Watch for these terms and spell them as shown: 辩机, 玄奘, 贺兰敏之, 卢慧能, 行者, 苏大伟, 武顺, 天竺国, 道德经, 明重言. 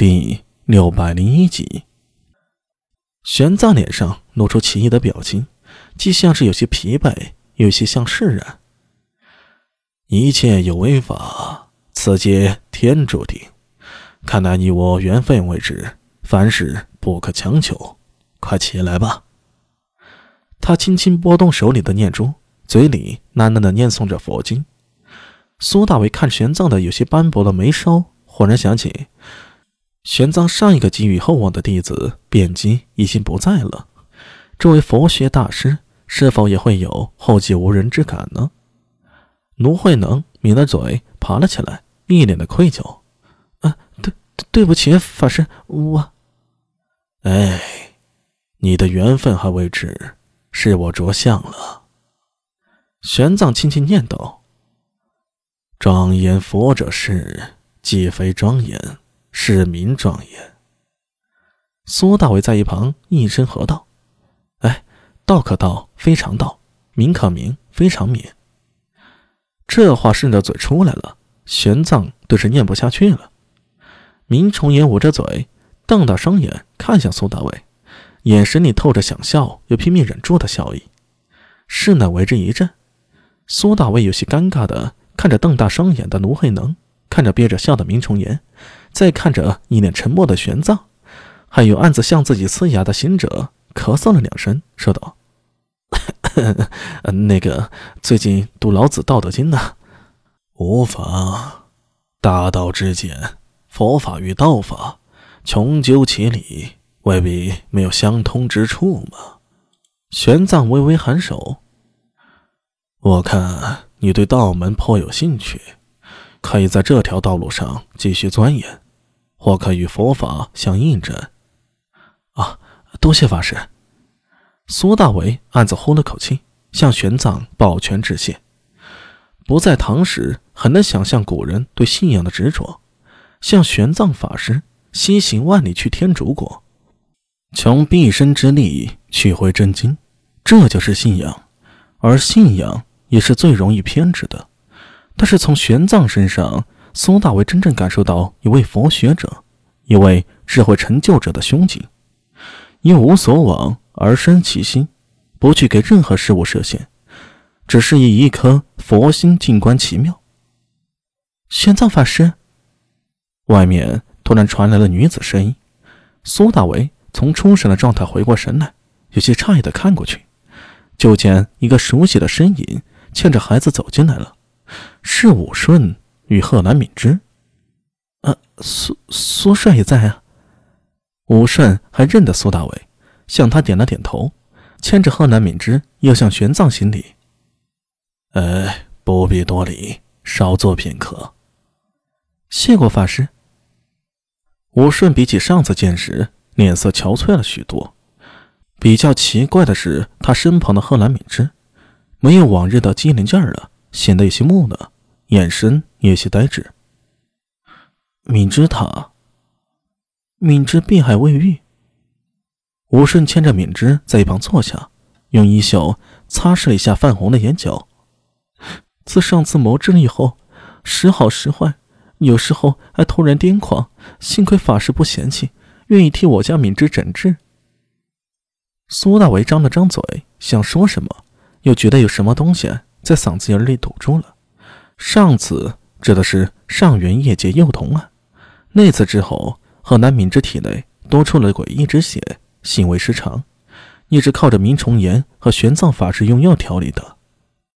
第601集。玄奘脸上露出奇异的表情，既像是有些疲惫，又有些像释然。一切有为法，此皆天注定。看来以我缘分为止，凡事不可强求。快起来吧。他轻轻拨动手里的念珠，嘴里喃喃地念诵着佛经。苏大为看玄奘的有些斑驳的眉梢，忽然想起玄奘上一个给予厚望的弟子辩机已经不在了，这位佛学大师是否也会有后继无人之感呢？卢慧能抿了嘴爬了起来，一脸的愧疚。对不起法师，我……哎，你的缘分还未至，是我着相了。玄奘轻轻念叨。庄严佛者是，既非庄严，是民庄严。苏大伟在一旁应声合道：“哎，道可道，非常道；名可名，非常名。”这话顺着嘴出来了，玄奘顿时念不下去了。明重言捂着嘴，瞪大双眼看向苏大伟，眼神里透着想笑又拼命忍住的笑意。室内为之一震，苏大伟有些尴尬的看着瞪大双眼的卢慧能，看着憋着笑的明重言，再看着一脸沉默的玄奘，还有暗自向自己呲牙的行者，咳嗽了两声，说道：“最近读老子《道德经》呢。”无妨，大道至简，佛法与道法穷究其理，未必没有相通之处嘛。玄奘微微颔首，我看你对道门颇有兴趣，可以在这条道路上继续钻研，或可与佛法相印证。啊，多谢法师。苏大为暗自呼了口气，向玄奘抱拳致谢。不在唐时，很难想象古人对信仰的执着。像玄奘法师，西行万里去天竺国，穷毕生之力取回真经，这就是信仰。而信仰也是最容易偏执的，但是从玄奘身上，苏大为真正感受到一位佛学者，一位智慧成就者的胸襟。因无所往而生其心，不去给任何事物设限，只是以一颗佛心静观其妙。玄奘法师，外面突然传来了女子声音。苏大为从出神的状态回过神来，有些诧异地看过去，就见一个熟悉的身影牵着孩子走进来了，是武顺与贺兰敏之。苏帅也在啊。武顺还认得苏大伟，向他点了点头，牵着贺兰敏之又向玄奘行礼。不必多礼，稍坐片刻。谢过法师。武顺比起上次见时，脸色憔悴了许多。比较奇怪的是，他身旁的贺兰敏之没有往日的机灵劲儿了，显得有些木讷，眼神也有些呆滞。敏之塔，敏之碧海未遇。武顺牵着敏之在一旁坐下，用衣袖擦拭了一下泛红的眼角。自上次谋之以后，时好时坏，有时候还突然癫狂，幸亏法师不嫌弃，愿意替我家敏之诊治。苏大为张了张嘴，想说什么，又觉得有什么东西在嗓子眼里堵住了。上次指的是上元夜劫幼童案，那次之后，贺兰敏之体内多出了诡异之血，行为失常，一直靠着明重言和玄奘法师用药调理的。